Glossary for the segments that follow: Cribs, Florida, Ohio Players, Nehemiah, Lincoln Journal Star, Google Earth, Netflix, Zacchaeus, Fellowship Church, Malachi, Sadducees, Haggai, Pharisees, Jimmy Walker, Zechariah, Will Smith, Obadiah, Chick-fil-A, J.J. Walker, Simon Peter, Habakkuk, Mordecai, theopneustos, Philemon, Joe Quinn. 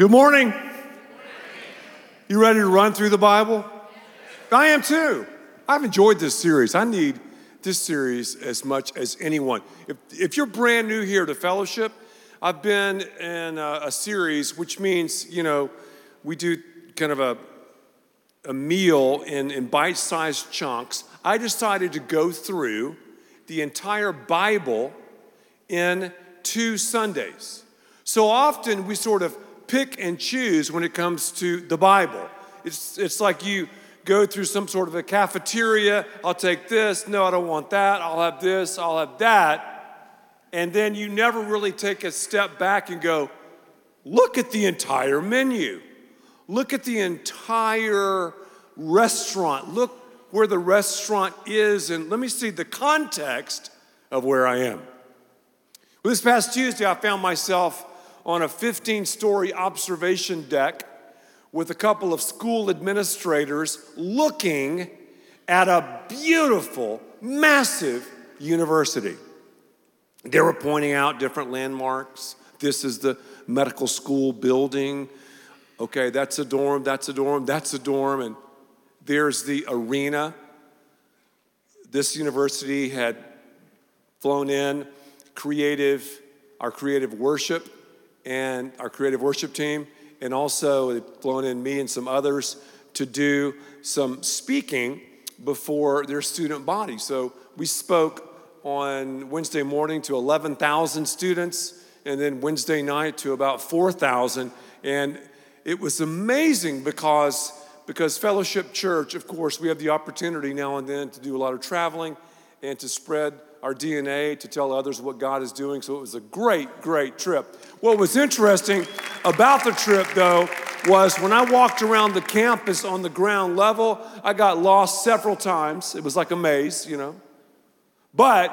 Good morning. You ready to run through the Bible? I am too. I've enjoyed this series. I need this series as much as anyone. If you're brand new here to Fellowship, I've been in a series, which means, you know, we do kind of a meal in bite-sized chunks. I decided to go through the entire Bible in 2 Sundays. So often we sort of pick and choose when it comes to the Bible. It's like you go through some sort of a cafeteria. I'll take this. No, I don't want that. I'll have this. I'll have that. And then you never really take a step back and go, look at the entire menu. Look at the entire restaurant. Look where the restaurant is, and let me see the context of where I am. Well, this past Tuesday, I found myself on a 15-story observation deck with a couple of school administrators looking at a beautiful, massive university. They were pointing out different landmarks. This is the medical school building. Okay, that's a dorm, that's a dorm, that's a dorm, and there's the arena. This university had flown in our creative worship and our creative worship team, and also they've flown in me and some others to do some speaking before their student body. So we spoke on Wednesday morning to 11,000 students, and then Wednesday night to about 4,000. And it was amazing because Fellowship Church, of course, we have the opportunity now and then to do a lot of traveling and to spread our DNA, to tell others what God is doing. So it was a great, great trip. What was interesting about the trip, though, was when I walked around the campus on the ground level, I got lost several times. It was like a maze, you know. But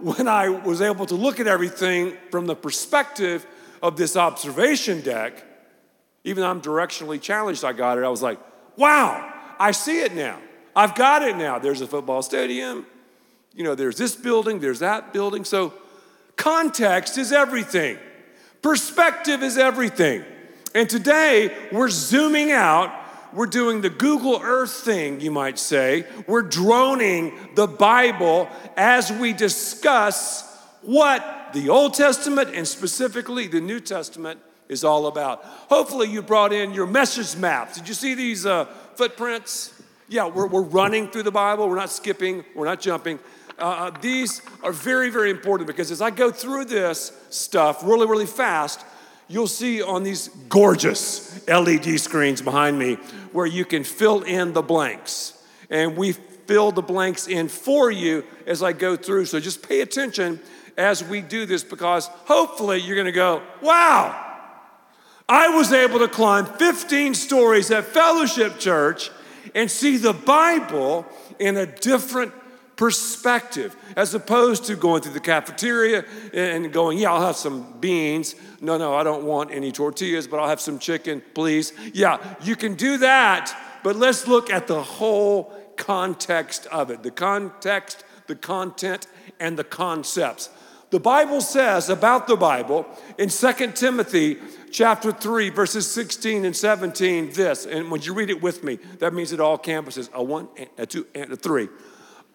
when I was able to look at everything from the perspective of this observation deck, even though I'm directionally challenged, I got it. I was like, wow, I see it now. I've got it now. There's a football stadium. You know, there's this building, there's that building. So context is everything. Perspective is everything. And today we're zooming out. We're doing the Google Earth thing, you might say. We're droning the Bible as we discuss what the Old Testament and specifically the New Testament is all about. Hopefully you brought in your message maps. Did you see these footprints? Yeah, we're running through the Bible. We're not skipping. We're not jumping. These are very, very important because as I go through this stuff really, really fast, you'll see on these gorgeous LED screens behind me where you can fill in the blanks. And we fill the blanks in for you as I go through. So just pay attention as we do this because hopefully you're going to go, wow, I was able to climb 15 stories at Fellowship Church and see the Bible in a different perspective, as opposed to going through the cafeteria and going, yeah, I'll have some beans. No, I don't want any tortillas, but I'll have some chicken, please. Yeah, you can do that, but let's look at the whole context of it, the context, the content, and the concepts. The Bible says about the Bible in 2 Timothy chapter 3, verses 16 and 17, this, and when you read it with me, that means at all campuses, a 1, a 2, and a 3.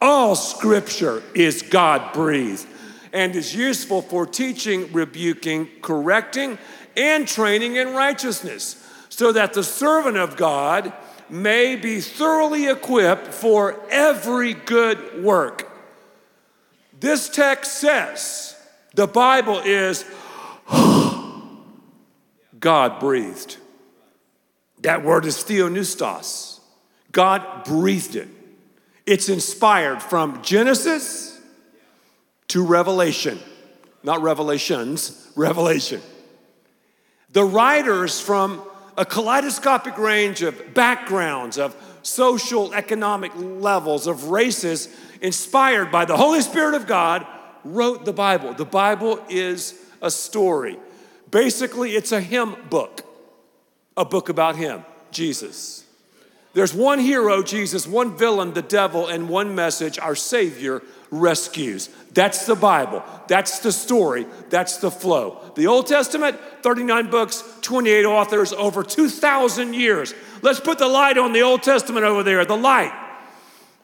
All scripture is God-breathed and is useful for teaching, rebuking, correcting, and training in righteousness, so that the servant of God may be thoroughly equipped for every good work. This text says the Bible is God breathed. That word is theopneustos. God breathed it. It's inspired from Genesis to Revelation. Not revelations, Revelation. The writers from a kaleidoscopic range of backgrounds, of social, economic levels, of races, inspired by the Holy Spirit of God, wrote the Bible. The Bible is a story. Basically, it's a hymn book, a book about him, Jesus. There's one hero, Jesus, one villain, the devil, and one message, our Savior, rescues. That's the Bible. That's the story. That's the flow. The Old Testament, 39 books, 28 authors, over 2,000 years. Let's put the light on the Old Testament over there, the light.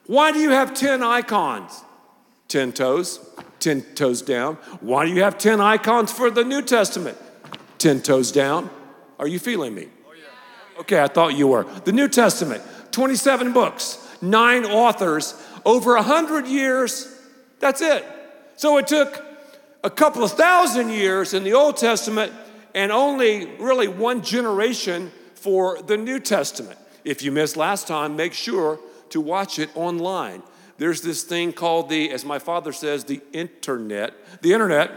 Why do you have 10 icons? 10 toes, 10 toes down. Why do you have 10 icons for the New Testament? 10 toes down. Are you feeling me? Okay, I thought you were. The New Testament, 27 books, 9 authors, over 100 years. That's it. So it took a couple of thousand years in the Old Testament and only really one generation for the New Testament. If you missed last time, make sure to watch it online. There's this thing called the, as my father says, the internet. The internet,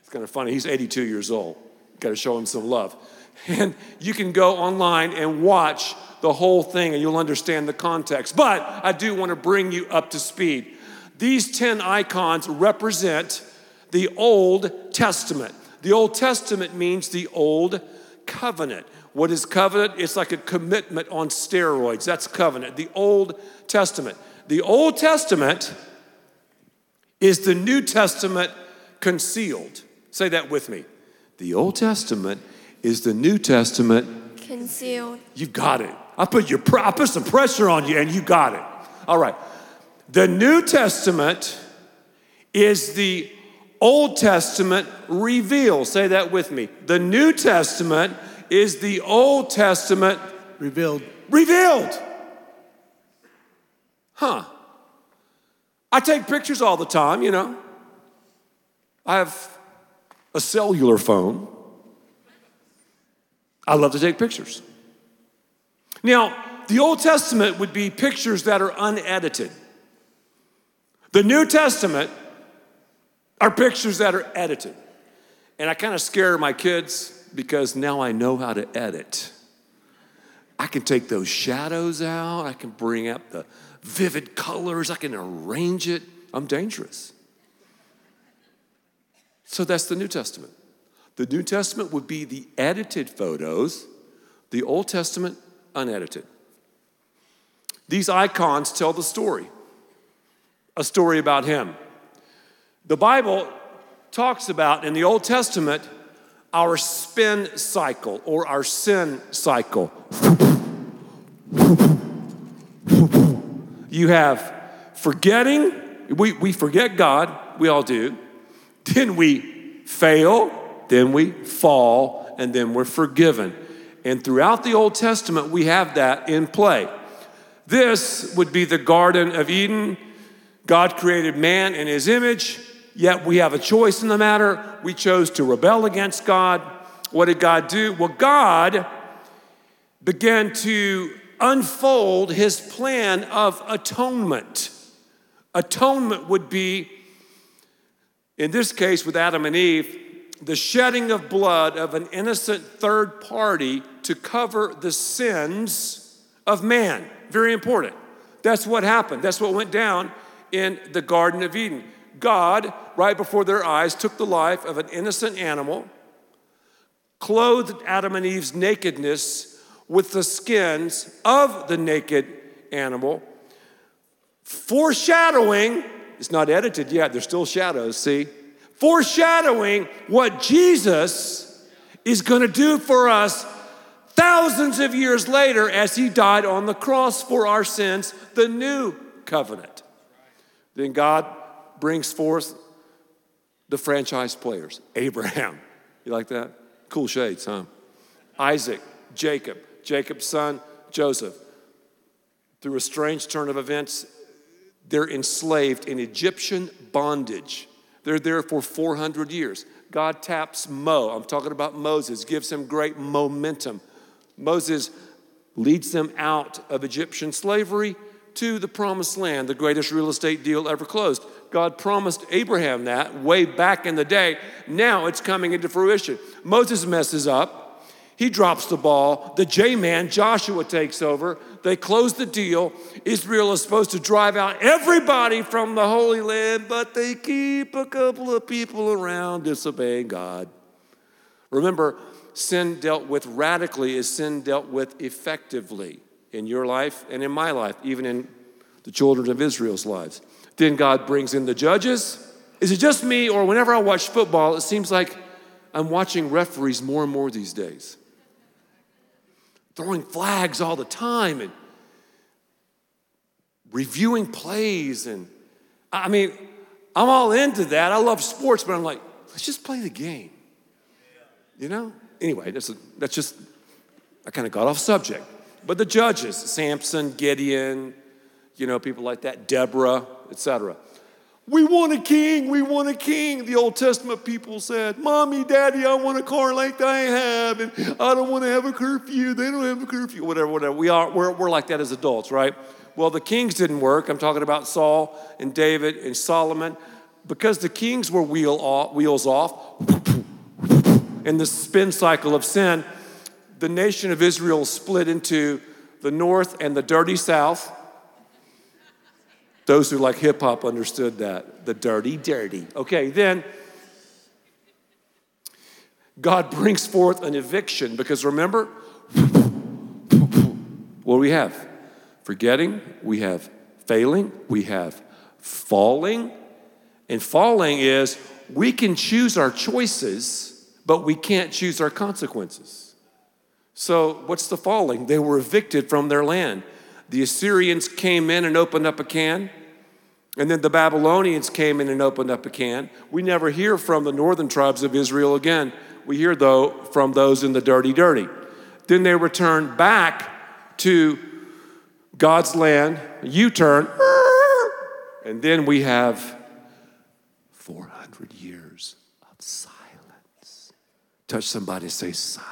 it's kind of funny. He's 82 years old. Got to show him some love. And you can go online and watch the whole thing and you'll understand the context. But I do want to bring you up to speed. These 10 icons represent the Old Testament. The Old Testament means the Old Covenant. What is covenant? It's like a commitment on steroids. That's covenant. The Old Testament. The Old Testament is the New Testament concealed. Say that with me. The Old Testament is the New Testament concealed. You've got it. I put some pressure on you and you got it. All right. The New Testament is the Old Testament revealed. Say that with me. The New Testament is the Old Testament revealed. Revealed. Huh. I take pictures all the time, you know. I have a cellular phone. I love to take pictures. Now, the Old Testament would be pictures that are unedited. The New Testament are pictures that are edited. And I kind of scare my kids because now I know how to edit. I can take those shadows out. I can bring up the vivid colors. I can arrange it. I'm dangerous. So that's the New Testament. The New Testament would be the edited photos, the Old Testament unedited. These icons tell the story, a story about him. The Bible talks about, in the Old Testament, our spin cycle or our sin cycle. You have forgetting. We forget God. We all do. Then we fail. Then we fall, and then we're forgiven. And throughout the Old Testament, we have that in play. This would be the Garden of Eden. God created man in his image, yet we have a choice in the matter. We chose to rebel against God. What did God do? Well, God began to unfold his plan of atonement. Atonement would be, in this case with Adam and Eve, the shedding of blood of an innocent third party to cover the sins of man. Very important. That's what happened. That's what went down in the Garden of Eden. God, right before their eyes, took the life of an innocent animal, clothed Adam and Eve's nakedness with the skins of the naked animal, foreshadowing, it's not edited yet, there's still shadows, see? Foreshadowing what Jesus is going to do for us thousands of years later as he died on the cross for our sins, the new covenant. Then God brings forth the franchise players. Abraham. You like that? Cool shades, huh? Isaac, Jacob, Jacob's son, Joseph. Through a strange turn of events, they're enslaved in Egyptian bondage. They're there for 400 years. God taps I'm talking about Moses, gives him great momentum. Moses leads them out of Egyptian slavery to the promised land, the greatest real estate deal ever closed. God promised Abraham that way back in the day. Now it's coming into fruition. Moses messes up. He drops the ball. The J-man, Joshua, takes over. They close the deal. Israel is supposed to drive out everybody from the Holy Land, but they keep a couple of people around disobeying God. Remember, sin dealt with radically is sin dealt with effectively in your life and in my life, even in the children of Israel's lives. Then God brings in the judges. Is it just me, or whenever I watch football, it seems like I'm watching referees more and more these days, throwing flags all the time and reviewing plays? And I mean, I'm all into that. I love sports, but I'm like, let's just play the game, you know? Anyway, that's just, I kind of got off subject. But the judges, Samson, Gideon, you know, people like that, Deborah, etc. We want a king, we want a king. The Old Testament people said, Mommy, Daddy, I want a car like they have, and I don't want to have a curfew, they don't have a curfew, whatever, whatever. We're like that as adults, right? Well, the kings didn't work. I'm talking about Saul and David and Solomon. Because the kings were wheels off in the spin cycle of sin, the nation of Israel split into the north and the dirty south. Those who like hip-hop understood that. The dirty. Okay, then God brings forth an eviction because remember, what do we have? Forgetting, we have failing, we have falling. And falling is we can choose our choices, but we can't choose our consequences. So what's the falling? They were evicted from their land. The Assyrians came in and opened up a can, and then the Babylonians came in and opened up a can. We never hear from the northern tribes of Israel again. We hear, though, from those in the dirty. Then they return back to God's land, U-turn, and then we have 400 years of silence. Touch somebody, say silence.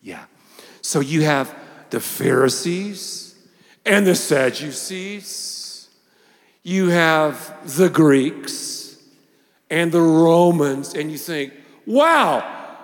Yeah. So you have the Pharisees and the Sadducees. You have the Greeks and the Romans. And you think, wow,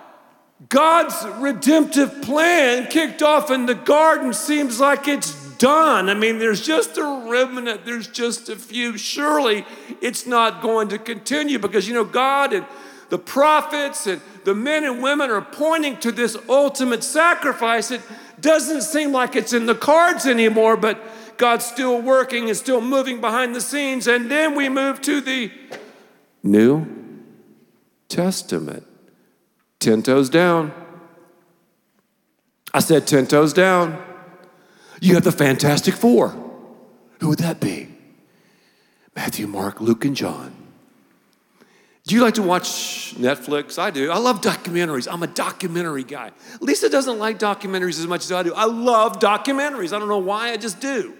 God's redemptive plan kicked off in the garden seems like it's done. I mean, there's just a remnant. There's just a few. Surely it's not going to continue because, you know, God and the prophets and the men and women are pointing to this ultimate sacrifice. It doesn't seem like it's in the cards anymore, but God's still working and still moving behind the scenes. And then we move to the New Testament. 10 toes down. I said 10 toes down. You have the Fantastic Four. Who would that be? Matthew, Mark, Luke, and John. Do you like to watch Netflix? I do. I love documentaries. I'm a documentary guy. Lisa doesn't like documentaries as much as I do. I love documentaries. I don't know why, I just do.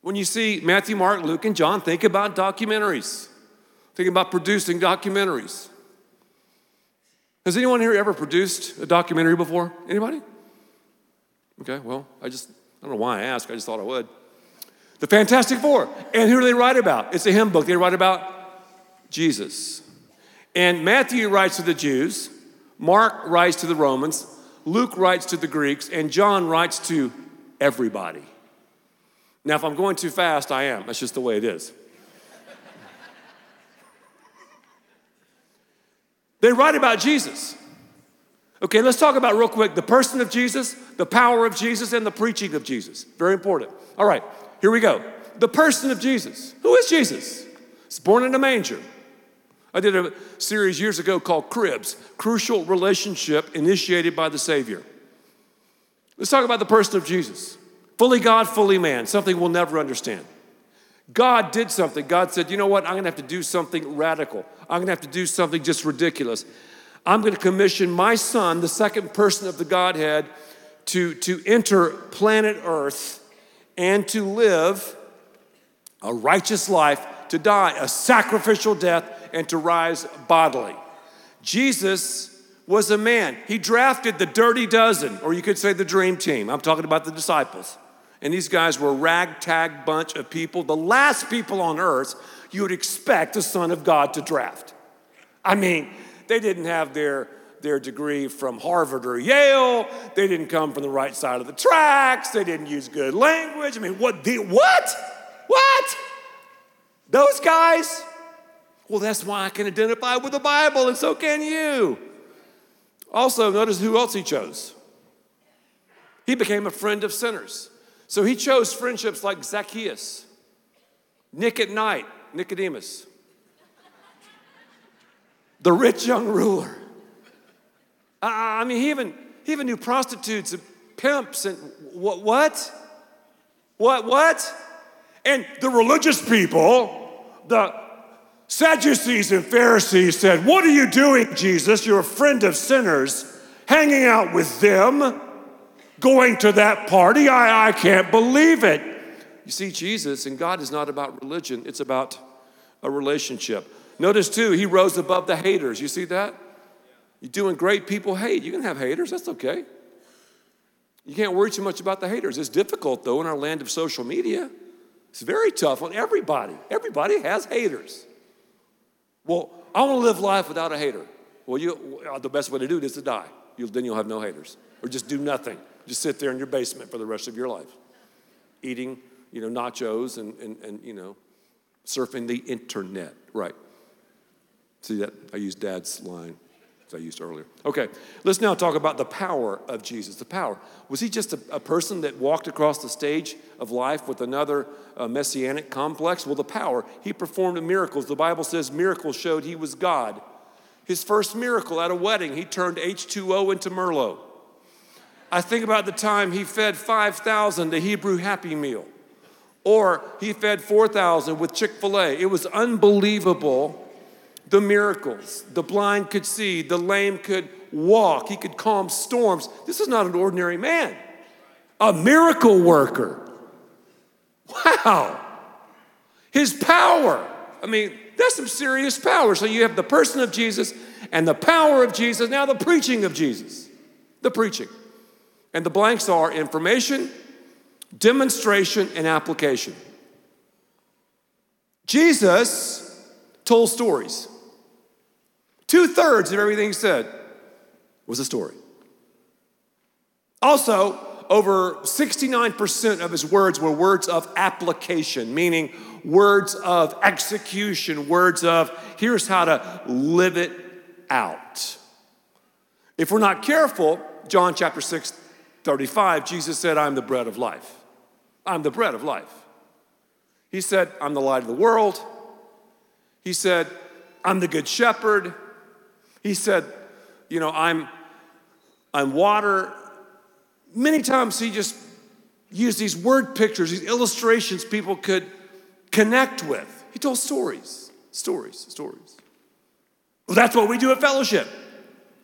When you see Matthew, Mark, Luke, and John, think about documentaries. Think about producing documentaries. Has anyone here ever produced a documentary before? Anybody? Okay, well, I don't know why I asked. I just thought I would. The Fantastic Four. And who do they write about? It's a hymn book. They write about Jesus. And Matthew writes to the Jews, Mark writes to the Romans, Luke writes to the Greeks, and John writes to everybody. Now, if I'm going too fast, I am. That's just the way it is. They write about Jesus. Okay, let's talk about real quick the person of Jesus, the power of Jesus, and the preaching of Jesus. Very important. All right, here we go. The person of Jesus. Who is Jesus? He's born in a manger. I did a series years ago called Cribs, Crucial Relationship Initiated by the Savior. Let's talk about the person of Jesus. Fully God, fully man, something we'll never understand. God did something. God said, you know what? I'm going to have to do something radical. I'm going to have to do something just ridiculous. I'm going to commission my son, the second person of the Godhead, to enter planet Earth and to live a righteous life, to die a sacrificial death, and to rise bodily. Jesus was a man. He drafted the dirty dozen, or you could say the dream team. I'm talking about the disciples. And these guys were a ragtag bunch of people, the last people on earth you would expect the Son of God to draft. I mean, they didn't have their degree from Harvard or Yale. They didn't come from the right side of the tracks. They didn't use good language. I mean, what? Those guys? Well, that's why I can identify with the Bible, and so can you. Also, notice who else he chose. He became a friend of sinners. So he chose friendships like Zacchaeus. Nick at Night, Nicodemus. The rich young ruler. I mean, he even knew prostitutes and pimps and what? And the religious people, the Sadducees and Pharisees said, "What are you doing, Jesus? You're a friend of sinners, hanging out with them, going to that party. I can't believe it." You see, Jesus and God is not about religion. It's about a relationship. Notice, too, he rose above the haters. You see that? You're doing great, people hate. You can have haters. That's okay. You can't worry too much about the haters. It's difficult, though, in our land of social media. It's very tough on everybody. Everybody has haters. Well, I want to live life without a hater. Well, the best way to do it is to die. Then you'll have no haters. Or just do nothing. Just sit there in your basement for the rest of your life. Eating, nachos and surfing the internet. Right. See that? I used Dad's line that I used earlier. Okay, let's now talk about the power of Jesus. The power. Was he just a person that walked across the stage of life with another messianic complex? Well, the power. He performed miracles. The Bible says miracles showed he was God. His first miracle at a wedding, he turned H2O into Merlot. I think about the time he fed 5,000 the Hebrew Happy Meal. Or he fed 4,000 with Chick-fil-A. It was unbelievable. The miracles, the blind could see, the lame could walk, he could calm storms. This is not an ordinary man, a miracle worker. Wow. His power. I mean, that's some serious power. So you have the person of Jesus and the power of Jesus, now the preaching of Jesus. The preaching. And the blanks are information, demonstration, and application. Jesus told stories. 2/3 of everything he said was a story. Also, over 69% of his words were words of application, meaning words of execution, words of here's how to live it out. If we're not careful, John chapter 6:35, Jesus said, "I'm the bread of life." I'm the bread of life. He said, "I'm the light of the world." He said, "I'm the good shepherd." He said, I'm water. Many times he just used these word pictures, these illustrations people could connect with. He told stories. Well, that's what we do at Fellowship.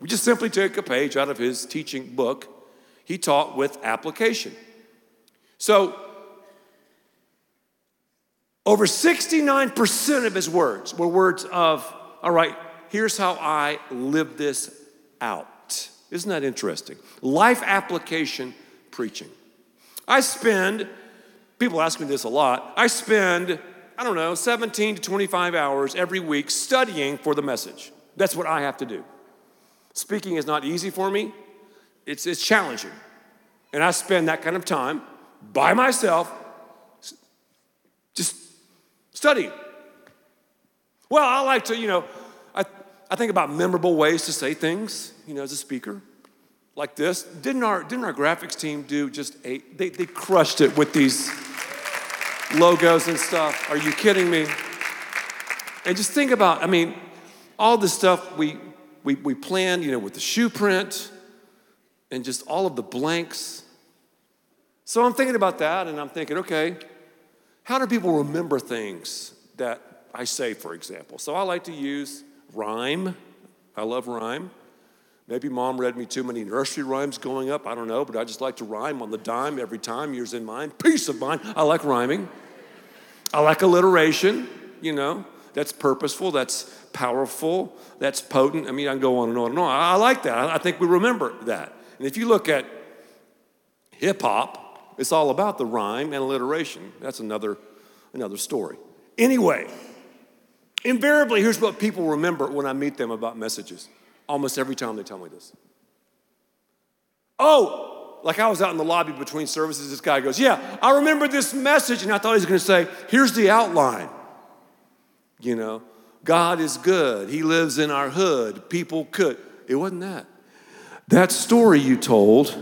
We just simply take a page out of his teaching book. He taught with application. So, over 69% of his words were words of, all right, here's how I live this out. Isn't that interesting? Life application preaching. People ask me this a lot, I spend 17 to 25 hours every week studying for the message. That's what I have to do. Speaking is not easy for me. It's challenging. And I spend that kind of time by myself just study. Well, I like to, I think about memorable ways to say things, as a speaker, like this. Didn't our graphics team do they crushed it with these logos and stuff. Are you kidding me? And just think about, all the stuff we planned, with the shoe print and just all of the blanks. So I'm thinking about that and I'm thinking, okay, how do people remember things that I say, for example? So I like to use rhyme. I love rhyme. Maybe Mom read me too many nursery rhymes going up. I don't know, but I just like to rhyme on the dime every time. Years in mind, peace of mind. I like rhyming. I like alliteration, That's purposeful. That's powerful. That's potent. I can go on and on and on. I like that. I think we remember that. And if you look at hip-hop, it's all about the rhyme and alliteration. That's another story. Anyway, invariably, here's what people remember when I meet them about messages. Almost every time they tell me this. Oh, like I was out in the lobby between services, this guy goes, "Yeah, I remember this message," and I thought he was going to say, "Here's the outline. God is good. He lives in our hood. People could." It wasn't that. That story you told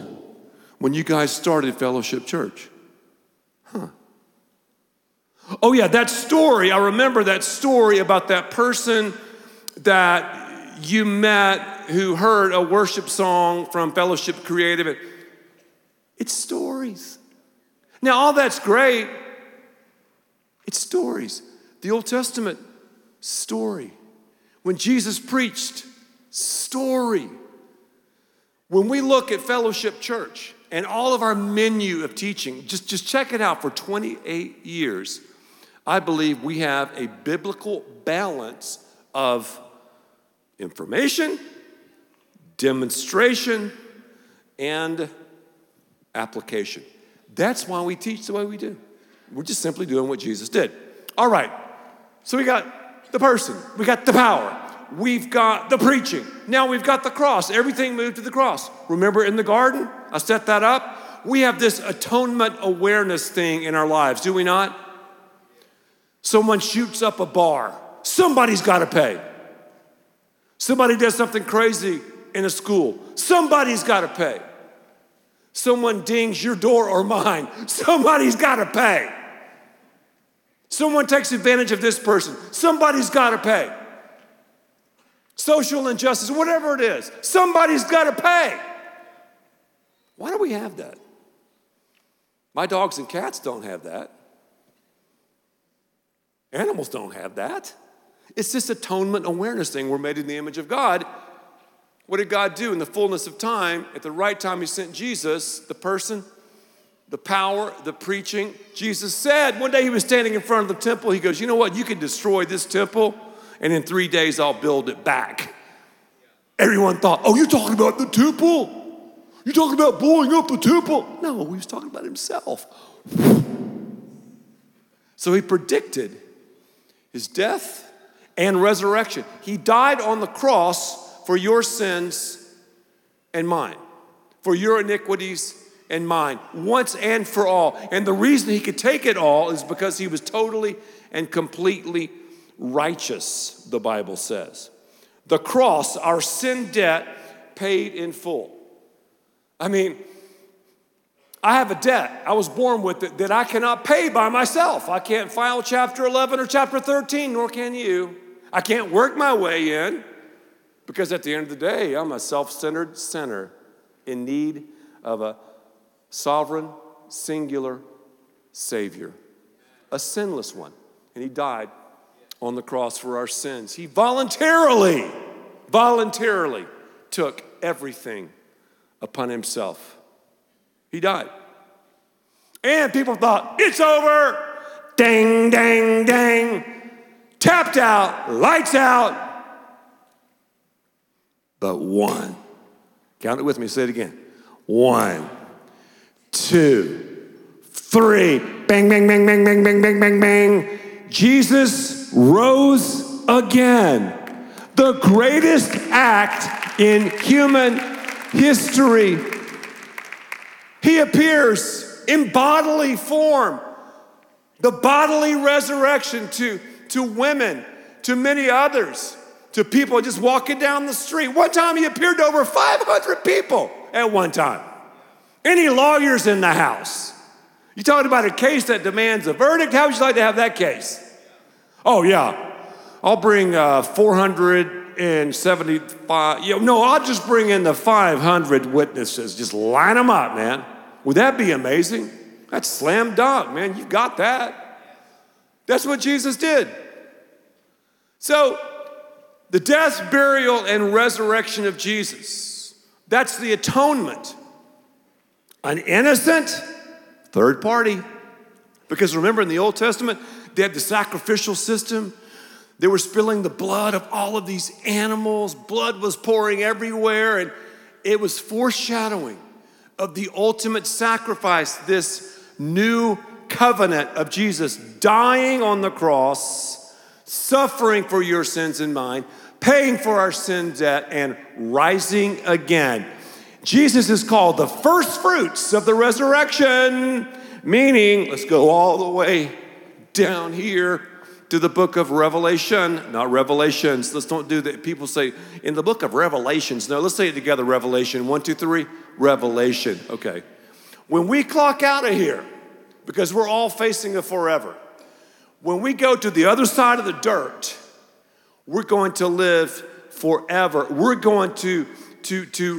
when you guys started Fellowship Church. Oh yeah, that story, I remember that story about that person that you met who heard a worship song from Fellowship Creative. It's stories. Now, all that's great. It's stories. The Old Testament, story. When Jesus preached, story. When we look at Fellowship Church and all of our menu of teaching, just check it out. For 28 years, I believe we have a biblical balance of information, demonstration, and application. That's why we teach the way we do. We're just simply doing what Jesus did. All right, so we got the person, we got the power, we've got the preaching, now we've got the cross. Everything moved to the cross. Remember in the garden, I set that up? We have this atonement awareness thing in our lives, do we not? Someone shoots up a bar, somebody's gotta pay. Somebody does something crazy in a school, somebody's gotta pay. Someone dings your door or mine, somebody's gotta pay. Someone takes advantage of this person, somebody's gotta pay. Social injustice, whatever it is, somebody's gotta pay. Why do we have that? My dogs and cats don't have that. Animals don't have that. It's this atonement awareness thing. We're made in the image of God. What did God do in the fullness of time? At the right time, he sent Jesus, the person, the power, the preaching. Jesus said, one day he was standing in front of the temple. He goes, you know what? You can destroy this temple, and in 3 days, I'll build it back. Everyone thought, oh, you're talking about the temple? You're talking about blowing up the temple? No, he was talking about himself. So he predicted his death and resurrection. He died on the cross for your sins and mine, for your iniquities and mine, once and for all. And the reason he could take it all is because he was totally and completely righteous, the Bible says. The cross, our sin debt, paid in full. I mean, I have a debt, I was born with it, that I cannot pay by myself. I can't file chapter 11 or chapter 13, nor can you. I can't work my way in. Because at the end of the day, I'm a self-centered sinner in need of a sovereign, singular Savior, a sinless one. And he died on the cross for our sins. He voluntarily took everything upon himself. He died. And people thought, it's over. Dang, dang, dang. Tapped out, lights out. But one, count it with me, say it again. 1, 2, 3, bang, bang, bang, bang, bang, bang, bang, bang, bang. Jesus rose again. The greatest act in human history. He appears in bodily form. The bodily resurrection to women, to many others, to people just walking down the street. One time he appeared to over 500 people at one time. Any lawyers in the house? You talking about a case that demands a verdict? How would you like to have that case? Oh yeah, I'll bring 475, I'll just bring in the 500 witnesses, just line them up, man. Would that be amazing? That's slam dunk, man, you got that. That's what Jesus did. So, the death, burial, and resurrection of Jesus. That's the atonement. An innocent third party. Because remember in the Old Testament, they had the sacrificial system. They were spilling the blood of all of these animals. Blood was pouring everywhere. And it was foreshadowing of the ultimate sacrifice, this new covenant of Jesus dying on the cross, suffering for your sins and mine, paying for our sin debt, and rising again. Jesus is called the first fruits of the resurrection, meaning, let's go all the way down here to the book of Revelation, not Revelations. Let's don't do that. People say, in the book of Revelations. No, let's say it together, Revelation. 1, 2, 3, Revelation. Okay. When we clock out of here, because we're all facing a forever, When we go to the other side of the dirt, we're going to live forever. We're going to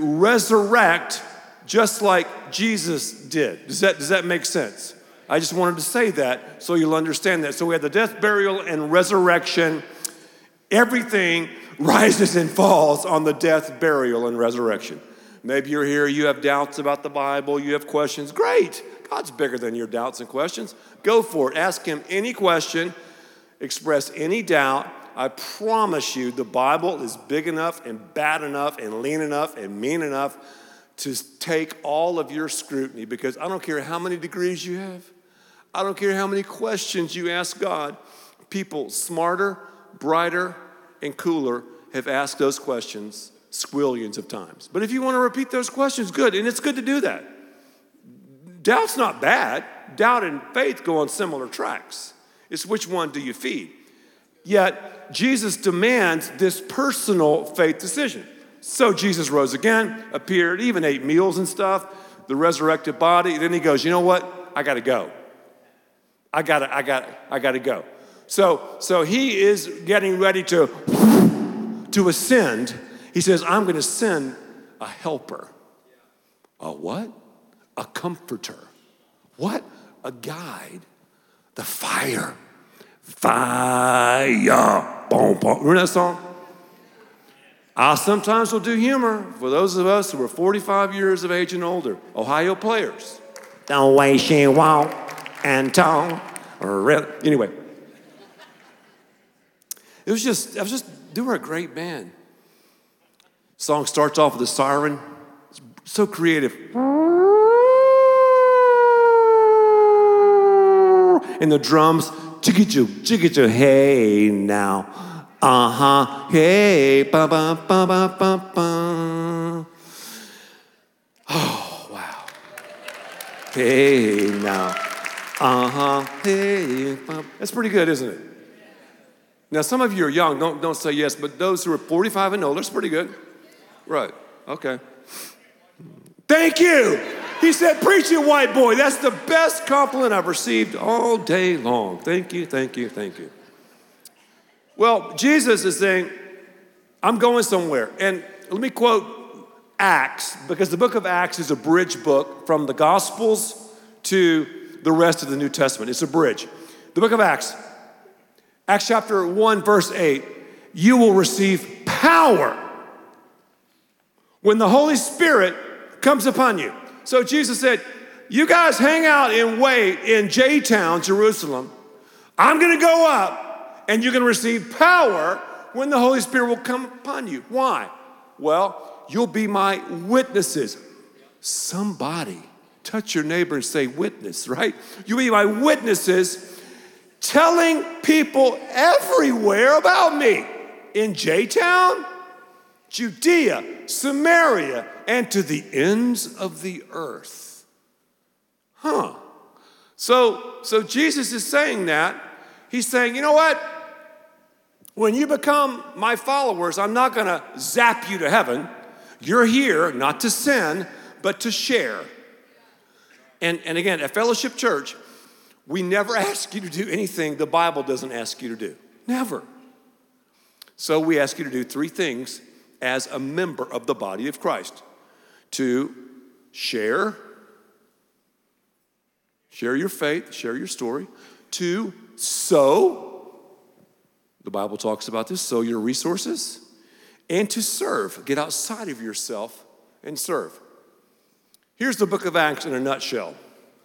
resurrect just like Jesus did. Does that make sense? I just wanted to say that so you'll understand that. So we have the death, burial, and resurrection. Everything rises and falls on the death, burial, and resurrection. Maybe you're here, you have doubts about the Bible, you have questions. Great. God's bigger than your doubts and questions. Go for it. Ask him any question. Express any doubt. I promise you the Bible is big enough and bad enough and lean enough and mean enough to take all of your scrutiny, because I don't care how many degrees you have. I don't care how many questions you ask God. People smarter, brighter, and cooler have asked those questions squillions of times. But if you want to repeat those questions, good, and it's good to do that. Doubt's not bad. Doubt and faith go on similar tracks. It's which one do you feed? Yet, Jesus demands this personal faith decision. So Jesus rose again, appeared, even ate meals and stuff, the resurrected body. Then he goes, you know what? I got to go. I gotta go. So he is getting ready to ascend. He says, I'm going to send a helper. A what? A comforter. What? A guide. The fire. Fire. Boom, boom. Remember that song? I sometimes will do humor for those of us who are 45 years of age and older. Ohio Players. The way she walk and talk. Anyway. They were a great band. Song starts off with a siren. It's so creative. And the drums, chicka-choo, hey now, uh-huh, hey, ba-ba-ba-ba-ba-ba. Oh, wow. Hey now, uh-huh, hey, ba-ba. That's pretty good, isn't it? Now, some of you are young, don't say yes, but those who are 45 and older, that's pretty good. Right, okay. Thank you. He said, preach it, white boy. That's the best compliment I've received all day long. Thank you, thank you, thank you. Well, Jesus is saying, I'm going somewhere. And let me quote Acts, because the book of Acts is a bridge book from the Gospels to the rest of the New Testament. It's a bridge. The book of Acts, Acts chapter 1, verse 8, you will receive power when the Holy Spirit comes upon you. So Jesus said, you guys hang out and wait in J-Town, Jerusalem. I'm going to go up, and you're going to receive power when the Holy Spirit will come upon you. Why? Well, you'll be my witnesses. Somebody touch your neighbor and say witness, right? You'll be my witnesses, telling people everywhere about me in J-Town, Judea, Samaria, and to the ends of the earth. Huh. So Jesus is saying that. He's saying, you know what? When you become my followers, I'm not going to zap you to heaven. You're here not to sin, but to share. And again, at Fellowship Church, we never ask you to do anything the Bible doesn't ask you to do. Never. So we ask you to do three things as a member of the body of Christ: to share your faith, share your story; to sow, the Bible talks about this, sow your resources; and to serve, get outside of yourself and serve. Here's the book of Acts in a nutshell.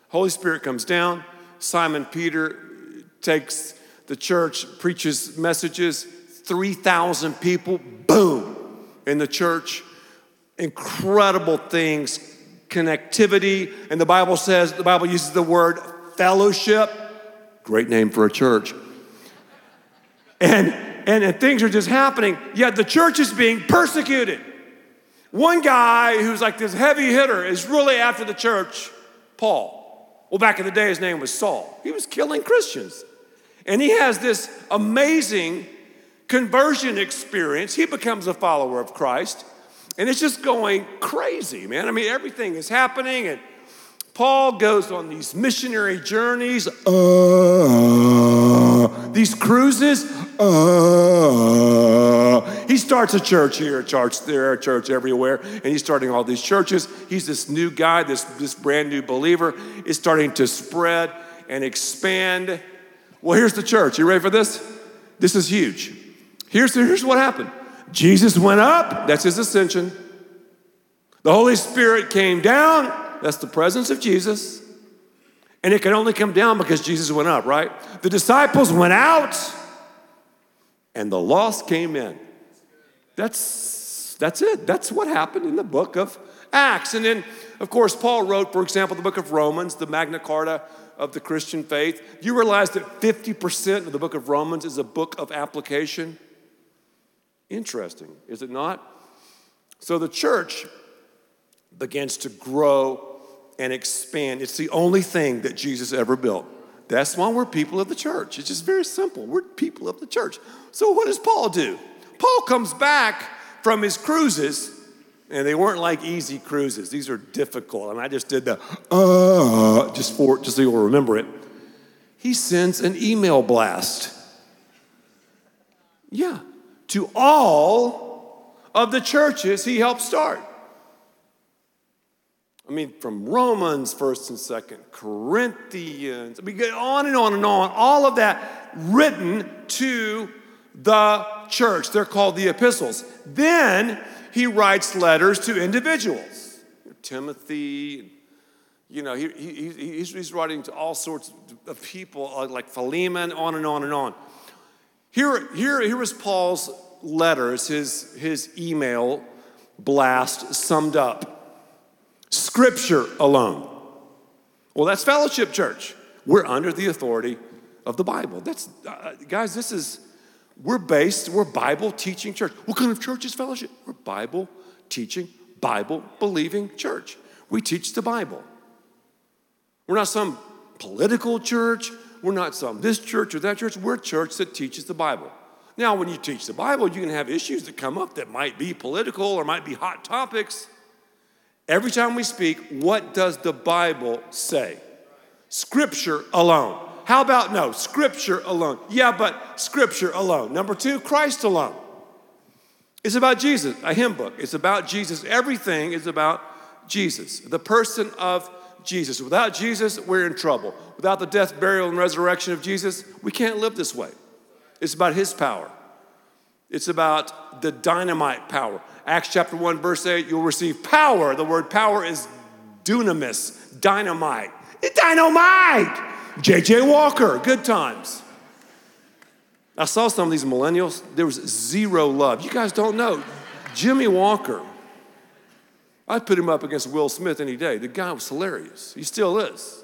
Holy Spirit comes down, Simon Peter takes the church, preaches messages, 3,000 people, boom, in the church, incredible things, connectivity, and the Bible uses the word fellowship, great name for a church, and things are just happening, yet the church is being persecuted. One guy who's like this heavy hitter is really after the church, Paul. Well, back in the day, his name was Saul. He was killing Christians, and he has this amazing conversion experience. He becomes a follower of Christ, and it's just going crazy, man. I mean, everything is happening, and Paul goes on these missionary journeys. these cruises. He starts a church here, a church there, a church everywhere, and he's starting all these churches. He's this new guy, this brand new believer. It's starting to spread and expand. Well, here's the church. You ready for this? This is huge. Here's what happened. Jesus went up. That's his ascension. The Holy Spirit came down. That's the presence of Jesus. And it could only come down because Jesus went up, right? The disciples went out and the lost came in. That's it. That's what happened in the book of Acts. And then, of course, Paul wrote, for example, the book of Romans, the Magna Carta of the Christian faith. You realize that 50% of the book of Romans is a book of application? Interesting, is it not? So the church begins to grow and expand. It's the only thing that Jesus ever built. That's why we're people of the church. It's just very simple. We're people of the church. So what does Paul do? Paul comes back from his cruises, and they weren't like easy cruises. These are difficult, and I just did the just so you'll remember it. He sends an email blast. Yeah, to all of the churches he helped start. I mean, from Romans, 1st and 2nd, Corinthians, I mean, on and on and on, all of that written to the church. They're called the epistles. Then he writes letters to individuals. Timothy, you know, he's writing to all sorts of people, like Philemon, on and on and on. Here is Paul's letters, his email blast summed up. Scripture alone. Well, that's Fellowship Church. We're under the authority of the Bible. That's, guys, this is, we're Bible teaching church. What kind of church is Fellowship? We're Bible teaching, Bible believing church. We teach the Bible. We're not some political church. We're not some this church or that church. We're a church that teaches the Bible. Now, when you teach the Bible, you can have issues that come up that might be political or might be hot topics. Every time we speak, what does the Bible say? Scripture alone. How about no? Scripture alone. Yeah, but Scripture alone. Number two, Christ alone. It's about Jesus, a hymn book. It's about Jesus. Everything is about Jesus, the person of Jesus. Without Jesus, we're in trouble. Without the death, burial, and resurrection of Jesus, we can't live this way. It's about his power. It's about the dynamite power. Acts chapter 1, verse 8, you'll receive power. The word power is dunamis, dynamite. Dynamite! J.J. Walker, good times. I saw some of these millennials. There was zero love. You guys don't know. Jimmy Walker. I'd put him up against Will Smith any day. The guy was hilarious. He still is.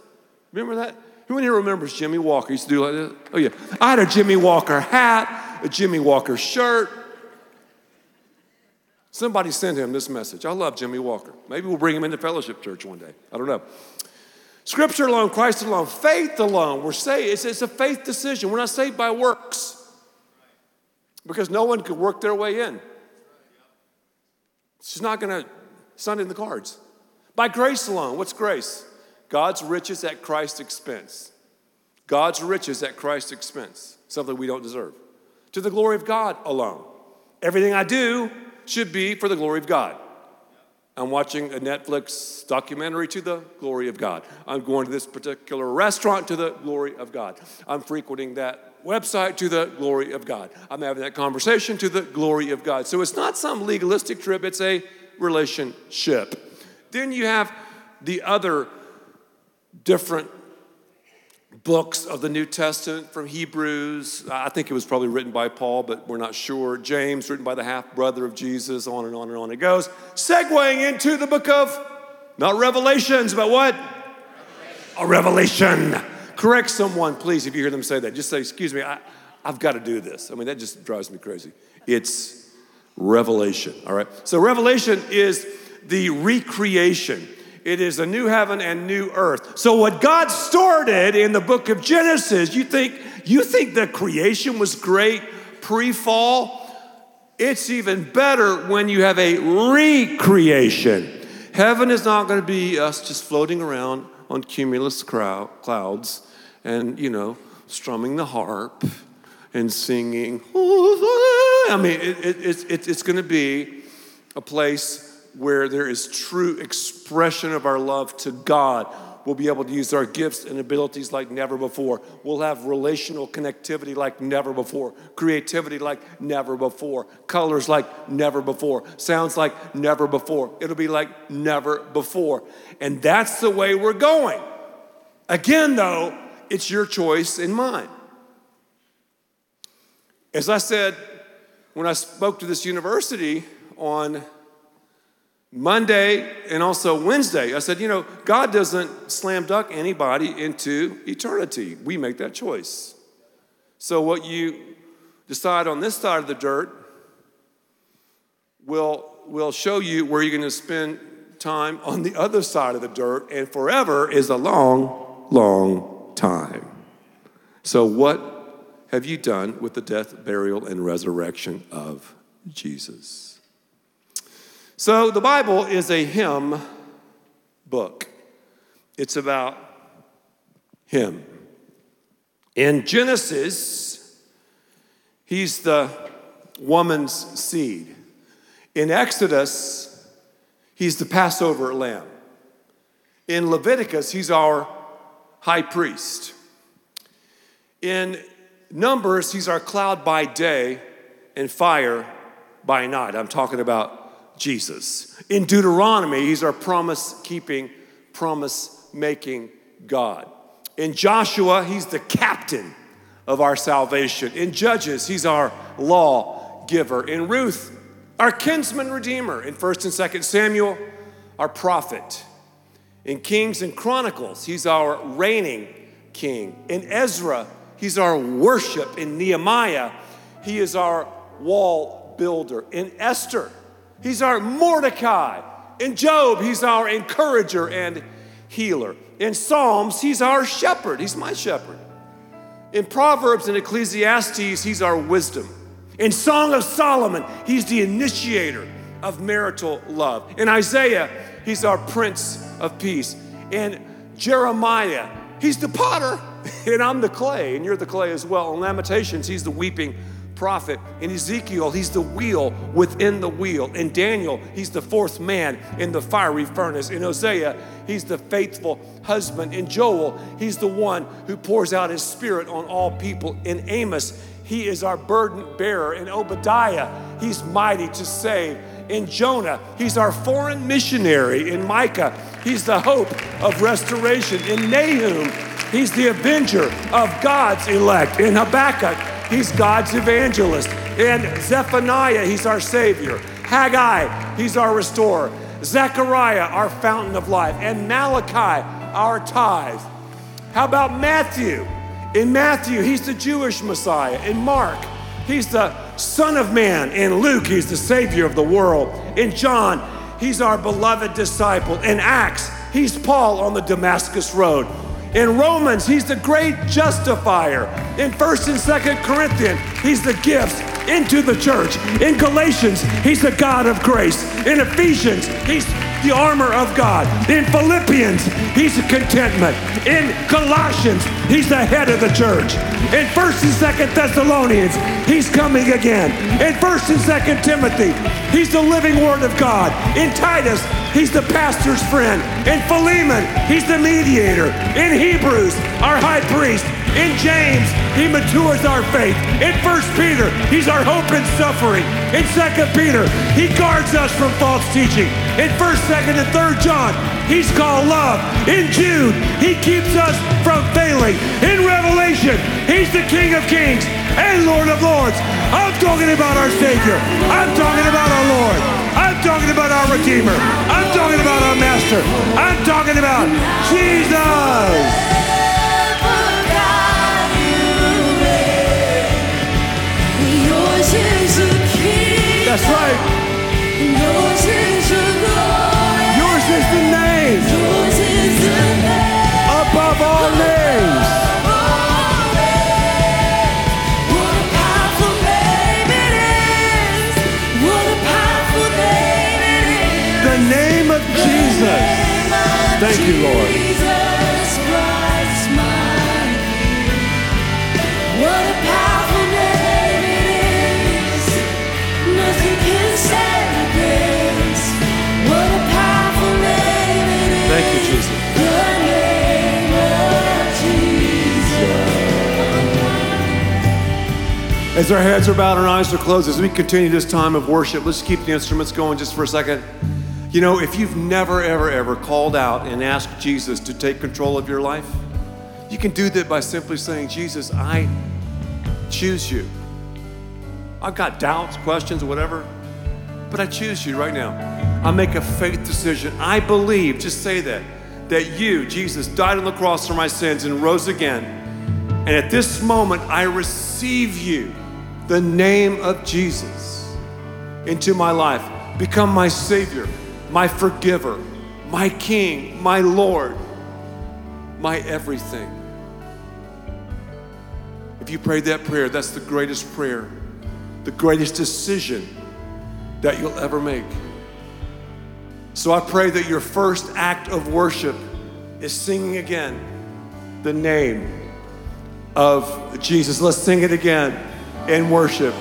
Remember that? Who in here remembers Jimmy Walker? He used to do like this. Oh, yeah. I had a Jimmy Walker hat, a Jimmy Walker shirt. Somebody send him this message. I love Jimmy Walker. Maybe we'll bring him into Fellowship Church one day. I don't know. Scripture alone, Christ alone, faith alone. We're saved. It's a faith decision. We're not saved by works because no one could work their way in. It's not in the cards. By grace alone. What's grace? God's riches at Christ's expense. God's riches at Christ's expense. Something we don't deserve. To the glory of God alone. Everything I do should be for the glory of God. I'm watching a Netflix documentary to the glory of God. I'm going to this particular restaurant to the glory of God. I'm frequenting that website to the glory of God. I'm having that conversation to the glory of God. So it's not some legalistic trip. It's a relationship. Then you have the other different books of the New Testament, from Hebrews. I think it was probably written by Paul, but we're not sure. James, written by the half-brother of Jesus, on and on and on it goes. Segueing into the book of, not Revelations, but what? Revelation. A revelation. Correct someone, please, if you hear them say that. Just say, excuse me, I've got to do this. I mean, that just drives me crazy. It's Revelation, all right? So Revelation is the recreation. It is a new heaven and new earth. So what God started in the book of Genesis, you think the creation was great pre-fall? It's even better when you have a recreation. Heaven is not going to be us just floating around on cumulus clouds and, you know, strumming the harp and singing. I mean, it's going to be a place where there is true expression of our love to God. We'll be able to use our gifts and abilities like never before. We'll have relational connectivity like never before. Creativity like never before. Colors like never before. Sounds like never before. It'll be like never before. And that's the way we're going. Again, though, it's your choice and mine. As I said, when I spoke to this university on Monday and also Wednesday, I said, you know, God doesn't slam dunk anybody into eternity. We make that choice. So what you decide on this side of the dirt will show you where you're going to spend time on the other side of the dirt, and forever is a long, long time. So what have you done with the death, burial, and resurrection of Jesus? So the Bible is a hymn book. It's about him. In Genesis, he's the woman's seed. In Exodus, he's the Passover lamb. In Leviticus, he's our high priest. In Numbers, he's our cloud by day and fire by night. I'm talking about Jesus. In Deuteronomy, he's our promise-keeping, promise-making God. In Joshua, he's the captain of our salvation. In Judges, he's our law giver. In Ruth, our kinsman redeemer. In 1st and 2nd Samuel, our prophet. In Kings and Chronicles, he's our reigning king. In Ezra, he's our worship. In Nehemiah, he is our wall builder. In Esther, he's our Mordecai. In Job, he's our encourager and healer. In Psalms, he's our shepherd. He's my shepherd. In Proverbs and Ecclesiastes, he's our wisdom. In Song of Solomon, he's the initiator of marital love. In Isaiah, he's our Prince of Peace. In Jeremiah, he's the potter, and I'm the clay, and you're the clay as well. In Lamentations, he's the weeping prophet. In Ezekiel, he's the wheel within the wheel. In Daniel, he's the fourth man in the fiery furnace. In Hosea, he's the faithful husband. In Joel, he's the one who pours out his spirit on all people. In Amos, he is our burden bearer. In Obadiah, he's mighty to save. In Jonah, he's our foreign missionary. In Micah, he's the hope of restoration. In Nahum, he's the avenger of God's elect. In Habakkuk, he's God's evangelist. And Zephaniah, he's our savior. Haggai, he's our restorer. Zechariah, our fountain of life. And Malachi, our tithe. How about Matthew? In Matthew, he's the Jewish Messiah. In Mark, he's the Son of Man. In Luke, he's the Savior of the world. In John, he's our beloved disciple. In Acts, he's Paul on the Damascus Road. In Romans, he's the great justifier. In 1st and 2nd Corinthians, he's the gifts into the church. In Galatians, he's the God of grace. In Ephesians, he's the armor of God. In Philippians, he's the contentment. In Colossians, he's the head of the church. In 1st and 2nd Thessalonians, he's coming again. In 1st and 2nd Timothy, he's the living word of God. In Titus, he's the pastor's friend. In Philemon, he's the mediator. In Hebrews, our high priest. In James, he matures our faith. In 1st Peter, he's our hope in suffering. In 2nd Peter, he guards us from false teaching. In 1st, 2nd, and 3rd John, he's called love. In Jude, he keeps us from failing. In Revelation, he's the King of Kings and Lord of Lords. I'm talking about our Savior. I'm talking about our Lord. I'm talking about our Redeemer. I'm talking about our Master. I'm talking about Jesus. That's right. Yours is the glory. Yours is the name. Yours is the name. Above all names. What a powerful name it is. What a powerful name it is. The name of Jesus. Thank you, Lord. Jesus Christ, my King. What a powerful name. As our heads are bowed and our eyes are closed, as we continue this time of worship, let's keep the instruments going just for a second. You know, if you've never, ever, ever called out and asked Jesus to take control of your life, you can do that by simply saying, Jesus, I choose you. I've got doubts, questions, whatever, but I choose you right now. I make a faith decision. I believe, just say that you, Jesus, died on the cross for my sins and rose again. And at this moment, I receive you, the name of Jesus, into my life. Become my Savior, my forgiver, my King, my Lord, my everything. If you prayed that prayer, that's the greatest prayer, the greatest decision that you'll ever make. So I pray that your first act of worship is singing again the name of Jesus. Let's sing it again in worship.